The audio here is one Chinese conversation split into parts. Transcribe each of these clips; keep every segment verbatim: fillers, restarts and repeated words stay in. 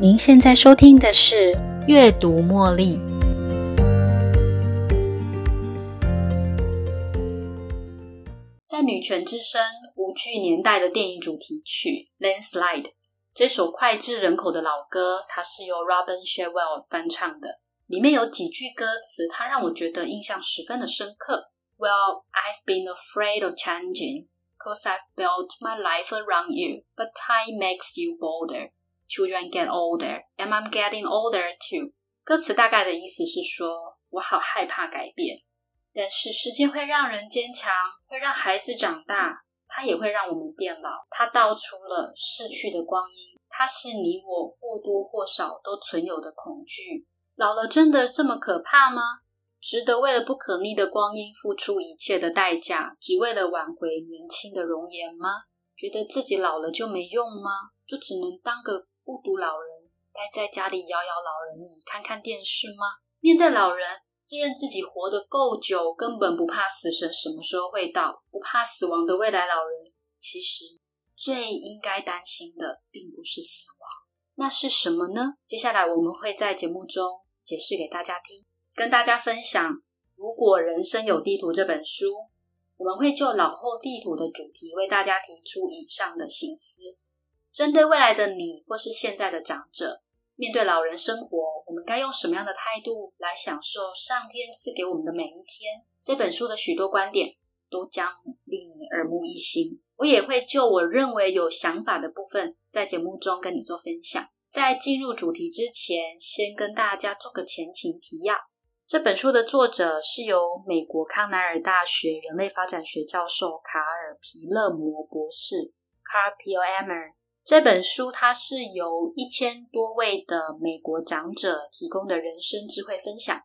您现在收听的是阅读茉莉。在女权之声无惧年代的电影主题曲 Landslide 这首脍炙人口的老歌，它是由 Robin Sherwell 翻唱的，里面有几句歌词它让我觉得印象十分的深刻。 Well, I've been afraid of changing'Cause I've built my life around you, but time makes you bolder. Children get older, and I'm getting older too. 歌词大概的意思是说，我好害怕改变，但是时间会让人坚强，会让孩子长大，它也会让我们变老。它道出了逝去的光阴，它是你我或多或少都存有的恐惧。老了真的这么可怕吗？值得为了不可逆的光阴付出一切的代价，只为了挽回年轻的容颜吗？觉得自己老了就没用吗？就只能当个孤独老人，待在家里摇摇老人椅，看看电视吗？面对老人，自认自己活得够久，根本不怕死神什么时候会到，不怕死亡的未来老人，其实最应该担心的并不是死亡，那是什么呢？接下来我们会在节目中解释给大家听，跟大家分享《如果人生有地图》这本书，我们会就老后地图的主题为大家提出以上的省思。针对未来的你或是现在的长者，面对老人生活，我们该用什么样的态度来享受上天赐给我们的每一天？这本书的许多观点都将令你耳目一新。我也会就我认为有想法的部分，在节目中跟你做分享。在进入主题之前，先跟大家做个前情提要。这本书的作者是由美国康奈尔大学人类发展学教授卡尔·皮勒摩博士 Carl Pillemer。 这本书它是由一千多位的美国长者提供的人生智慧分享，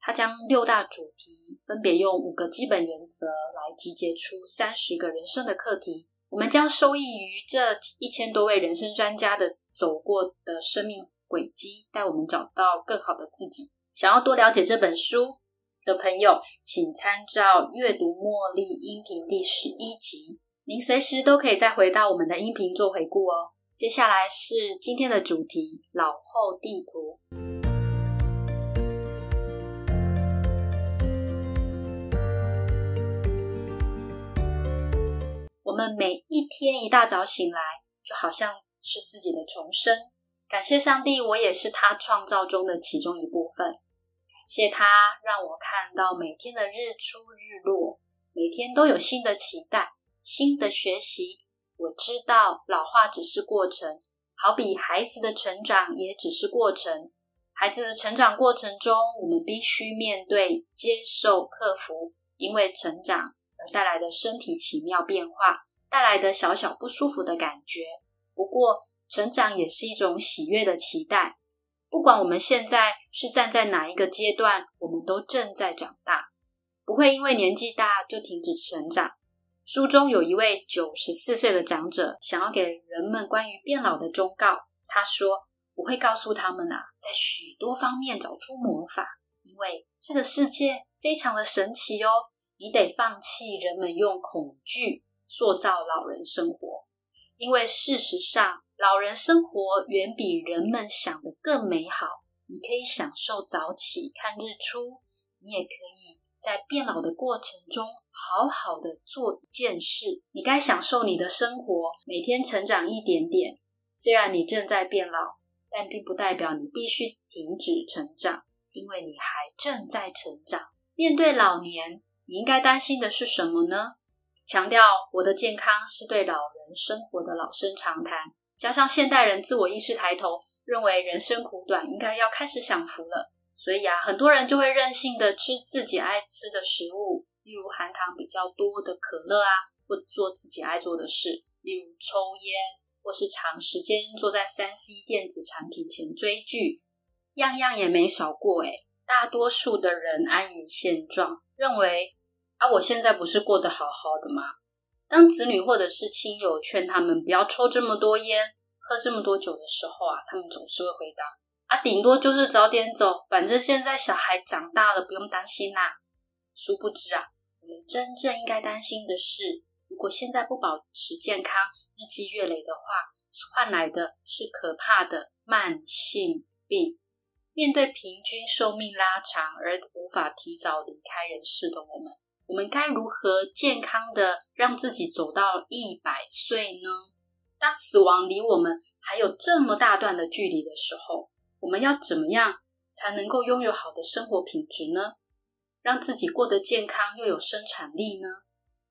它将六大主题分别用五个基本原则来集结出三十个人生的课题。我们将受益于这一千多位人生专家的走过的生命轨迹，带我们找到更好的自己。想要多了解这本书的朋友，请参照阅读茉莉音频第十一集，您随时都可以再回到我们的音频做回顾哦。接下来是今天的主题，老后地图。我们每一天一大早醒来，就好像是自己的重生。感谢上帝，我也是他创造中的其中一部分。感谢他让我看到每天的日出日落，每天都有新的期待，新的学习。我知道老化只是过程，好比孩子的成长也只是过程。孩子的成长过程中，我们必须面对、接受、克服因为成长而带来的身体奇妙变化，带来的小小不舒服的感觉。不过成长也是一种喜悦的期待，不管我们现在是站在哪一个阶段，我们都正在长大，不会因为年纪大就停止成长。书中有一位九十四岁的长者，想要给人们关于变老的忠告。他说，我会告诉他们啊，在许多方面找出魔法，因为这个世界非常的神奇哦，你得放弃人们用恐惧塑造老人生活，因为事实上老人生活远比人们想的更美好。你可以享受早起看日出，你也可以在变老的过程中好好的做一件事。你该享受你的生活，每天成长一点点。虽然你正在变老，但并不代表你必须停止成长，因为你还正在成长。面对老年，你应该担心的是什么呢？强调我的健康是对老人生活的老生常谈，加上现代人自我意识抬头，认为人生苦短，应该要开始享福了。所以啊，很多人就会任性的吃自己爱吃的食物，例如含糖比较多的可乐啊，或做自己爱做的事，例如抽烟，或是长时间坐在 三 C 电子产品前追剧，样样也没少过。诶大多数的人安于现状，认为啊，我现在不是过得好好的吗？当子女或者是亲友劝他们不要抽这么多烟、喝这么多酒的时候啊，他们总是会回答啊，顶多就是早点走，反正现在小孩长大了，不用担心啦。殊不知啊，我们真正应该担心的是，如果现在不保持健康，日积月累的话，换来的是可怕的慢性病。面对平均寿命拉长而无法提早离开人世的我们，我们该如何健康的让自己走到一百岁呢？当死亡离我们还有这么大段的距离的时候，我们要怎么样才能够拥有好的生活品质呢？让自己过得健康又有生产力呢？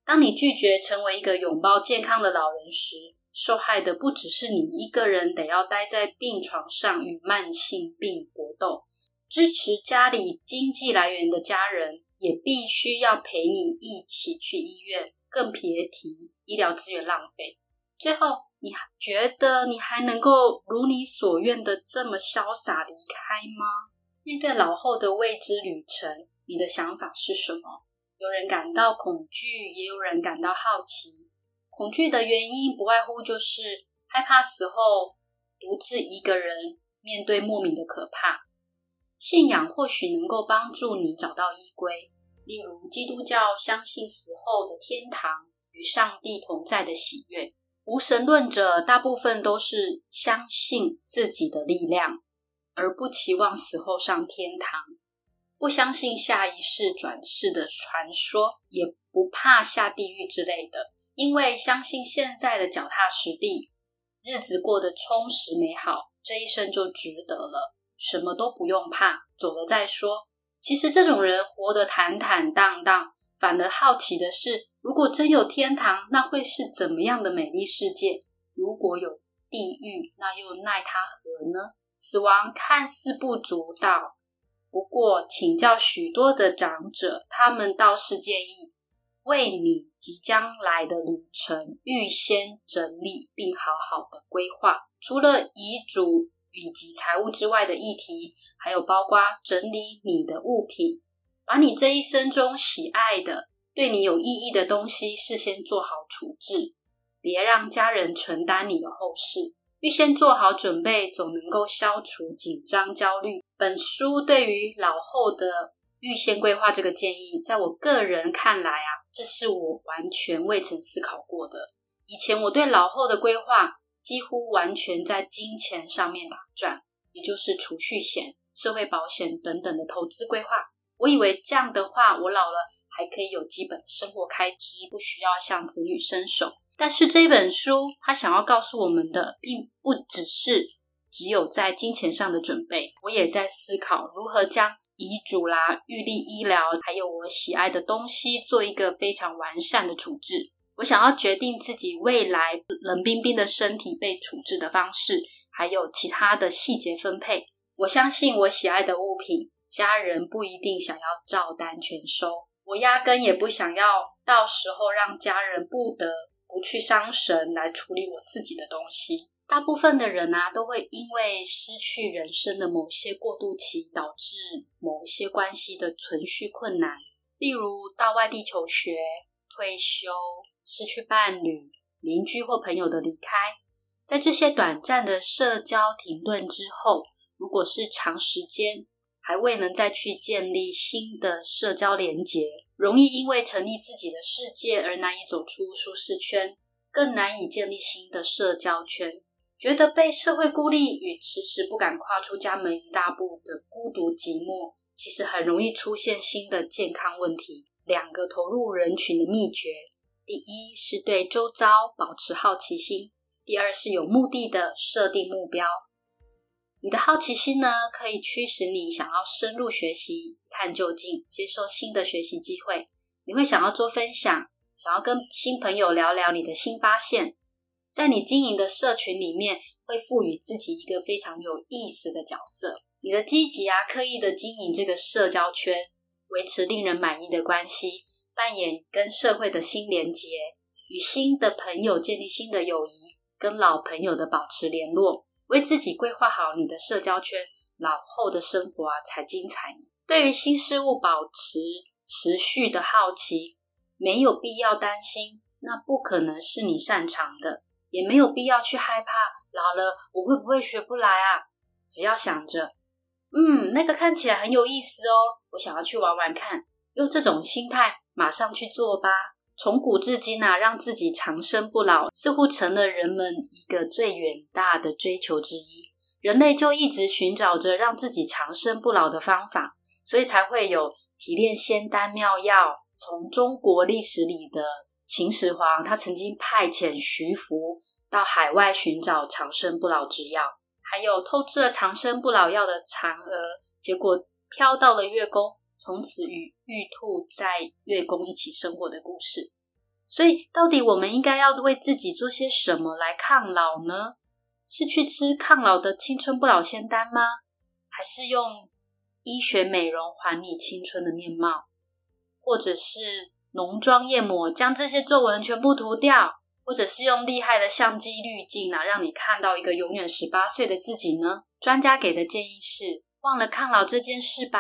当你拒绝成为一个拥抱健康的老人时，受害的不只是你一个人得要待在病床上与慢性病搏斗，支持家里经济来源的家人也必须要陪你一起去医院，更别提医疗资源浪费。最后，你觉得你还能够如你所愿的这么潇洒离开吗？面对老后的未知旅程，你的想法是什么？有人感到恐惧，也有人感到好奇。恐惧的原因不外乎就是害怕死后独自一个人面对莫名的可怕。信仰或许能够帮助你找到依归，例如基督教相信死后的天堂与上帝同在的喜悦。无神论者大部分都是相信自己的力量，而不期望死后上天堂，不相信下一世转世的传说，也不怕下地狱之类的，因为相信现在的脚踏实地，日子过得充实美好，这一生就值得了，什么都不用怕，走了再说。其实这种人活得坦坦荡荡，反而好奇的是，如果真有天堂，那会是怎么样的美丽世界？如果有地狱，那又奈它何呢？死亡看似不足道，不过请教许多的长者，他们倒是建议为你即将来的旅程预先整理并好好的规划。除了遗嘱以及财务之外的议题，还有包括整理你的物品，把你这一生中喜爱的、对你有意义的东西事先做好处置，别让家人承担你的后事。预先做好准备，总能够消除紧张焦虑。本书对于老后的预先规划这个建议，在我个人看来啊，这是我完全未曾思考过的。以前我对老后的规划几乎完全在金钱上面打转，也就是储蓄险、社会保险等等的投资规划。我以为这样的话，我老了还可以有基本的生活开支，不需要向子女伸手。但是这本书它想要告诉我们的，并不只是只有在金钱上的准备，我也在思考如何将遗嘱啦、预立医疗，还有我喜爱的东西做一个非常完善的处置。我想要决定自己未来冷冰冰的身体被处置的方式，还有其他的细节分配。我相信我喜爱的物品，家人不一定想要照单全收，我压根也不想要到时候让家人不得不去伤神来处理我自己的东西。大部分的人啊，都会因为失去人生的某些过渡期，导致某些关系的存续困难，例如到外地求学、退休、失去伴侣、邻居或朋友的离开。在这些短暂的社交停顿之后，如果是长时间还未能再去建立新的社交连结，容易因为成立自己的世界而难以走出舒适圈，更难以建立新的社交圈。觉得被社会孤立与迟迟不敢跨出家门一大步的孤独寂寞，其实很容易出现新的健康问题。两个投入人群的秘诀，第一是对周遭保持好奇心，第二是有目的的设定目标。你的好奇心呢，可以驱使你想要深入学习，一探究竟，接受新的学习机会。你会想要做分享，想要跟新朋友聊聊你的新发现。在你经营的社群里面，会赋予自己一个非常有意思的角色。你的积极啊，刻意的经营这个社交圈，维持令人满意的关系，扮演跟社会的新连结，与新的朋友建立新的友谊，跟老朋友的保持联络，为自己规划好你的社交圈，老后的生活啊才精彩。对于新事物保持持续的好奇，没有必要担心，那不可能是你擅长的。也没有必要去害怕，老了我会不会学不来啊？只要想着，嗯，那个看起来很有意思哦，我想要去玩玩看，用这种心态马上去做吧。从古至今啊，让自己长生不老似乎成了人们一个最远大的追求之一。人类就一直寻找着让自己长生不老的方法，所以才会有提炼仙丹妙药。从中国历史里的秦始皇，他曾经派遣徐福到海外寻找长生不老之药，还有透支了长生不老药的嫦娥，结果飘到了月宫，从此与玉兔在月宫一起生活的故事。所以到底我们应该要为自己做些什么来抗老呢？是去吃抗老的青春不老仙丹吗？还是用医学美容还你青春的面貌？或者是浓妆艳抹将这些皱纹全部涂掉？或者是用厉害的相机滤镜啊，让你看到一个永远十八岁的自己呢？专家给的建议是，忘了抗老这件事吧，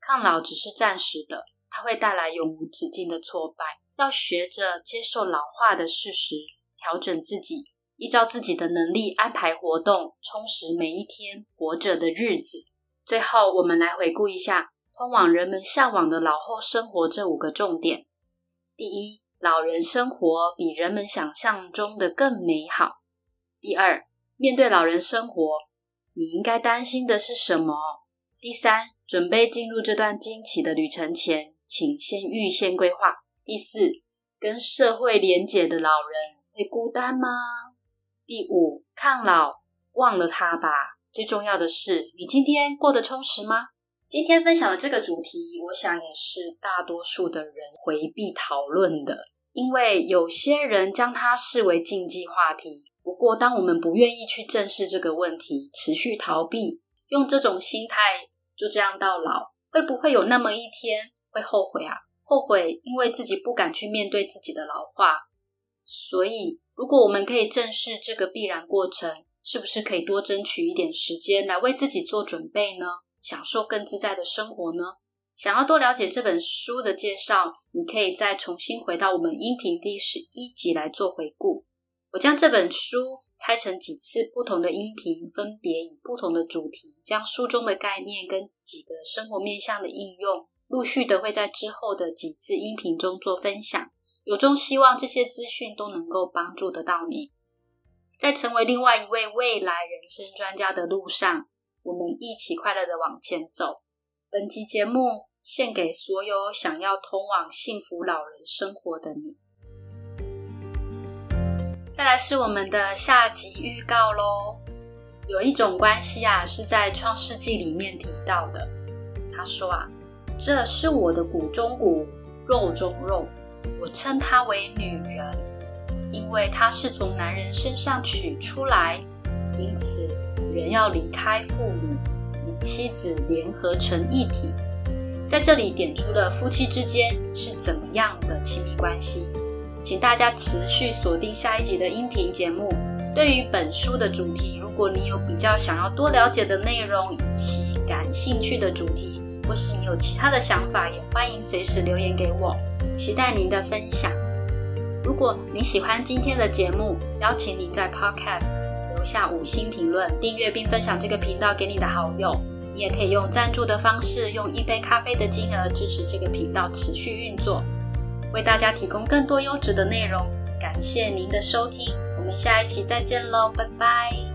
抗老只是暂时的，它会带来永无止境的挫败。要学着接受老化的事实，调整自己，依照自己的能力安排活动，充实每一天活着的日子。最后，我们来回顾一下通往人们向往的老后生活这五个重点。第一，老人生活比人们想象中的更美好。第二，面对老人生活，你应该担心的是什么？第三，准备进入这段惊奇的旅程前，请先预先规划。第四，跟社会连结的老人会孤单吗？第五，抗老，忘了它吧。最重要的是，你今天过得充实吗？今天分享的这个主题，我想也是大多数的人回避讨论的，因为有些人将它视为禁忌话题。不过，当我们不愿意去正视这个问题，持续逃避，用这种心态就这样到老，会不会有那么一天会后悔啊？后悔，因为自己不敢去面对自己的老化。所以，如果我们可以正视这个必然过程，是不是可以多争取一点时间来为自己做准备呢？享受更自在的生活呢？想要多了解这本书的介绍，你可以再重新回到我们音频第十一集来做回顾。我将这本书拆成几次不同的音频，分别以不同的主题，将书中的概念跟几个生活面向的应用，陆续的会在之后的几次音频中做分享。由衷希望这些资讯都能够帮助得到你，在成为另外一位未来人生专家的路上，我们一起快乐的往前走。本期节目献给所有想要通往幸福老人生活的你。再来是我们的下集预告咯。有一种关系啊，是在创世纪里面提到的。他说啊，这是我的骨中骨，肉中肉，我称她为女人，因为她是从男人身上取出来，因此人要离开父母，与妻子联合成一体。在这里点出了夫妻之间是怎么样的亲密关系。请大家持续锁定下一集的音频节目。对于本书的主题，如果你有比较想要多了解的内容，以及感兴趣的主题，或是你有其他的想法，也欢迎随时留言给我，期待您的分享。如果您喜欢今天的节目，邀请您在 Podcast留下五星评论，订阅并分享这个频道给你的好友。你也可以用赞助的方式，用一杯咖啡的金额支持这个频道持续运作，为大家提供更多优质的内容。感谢您的收听，我们下一期再见咯，拜拜。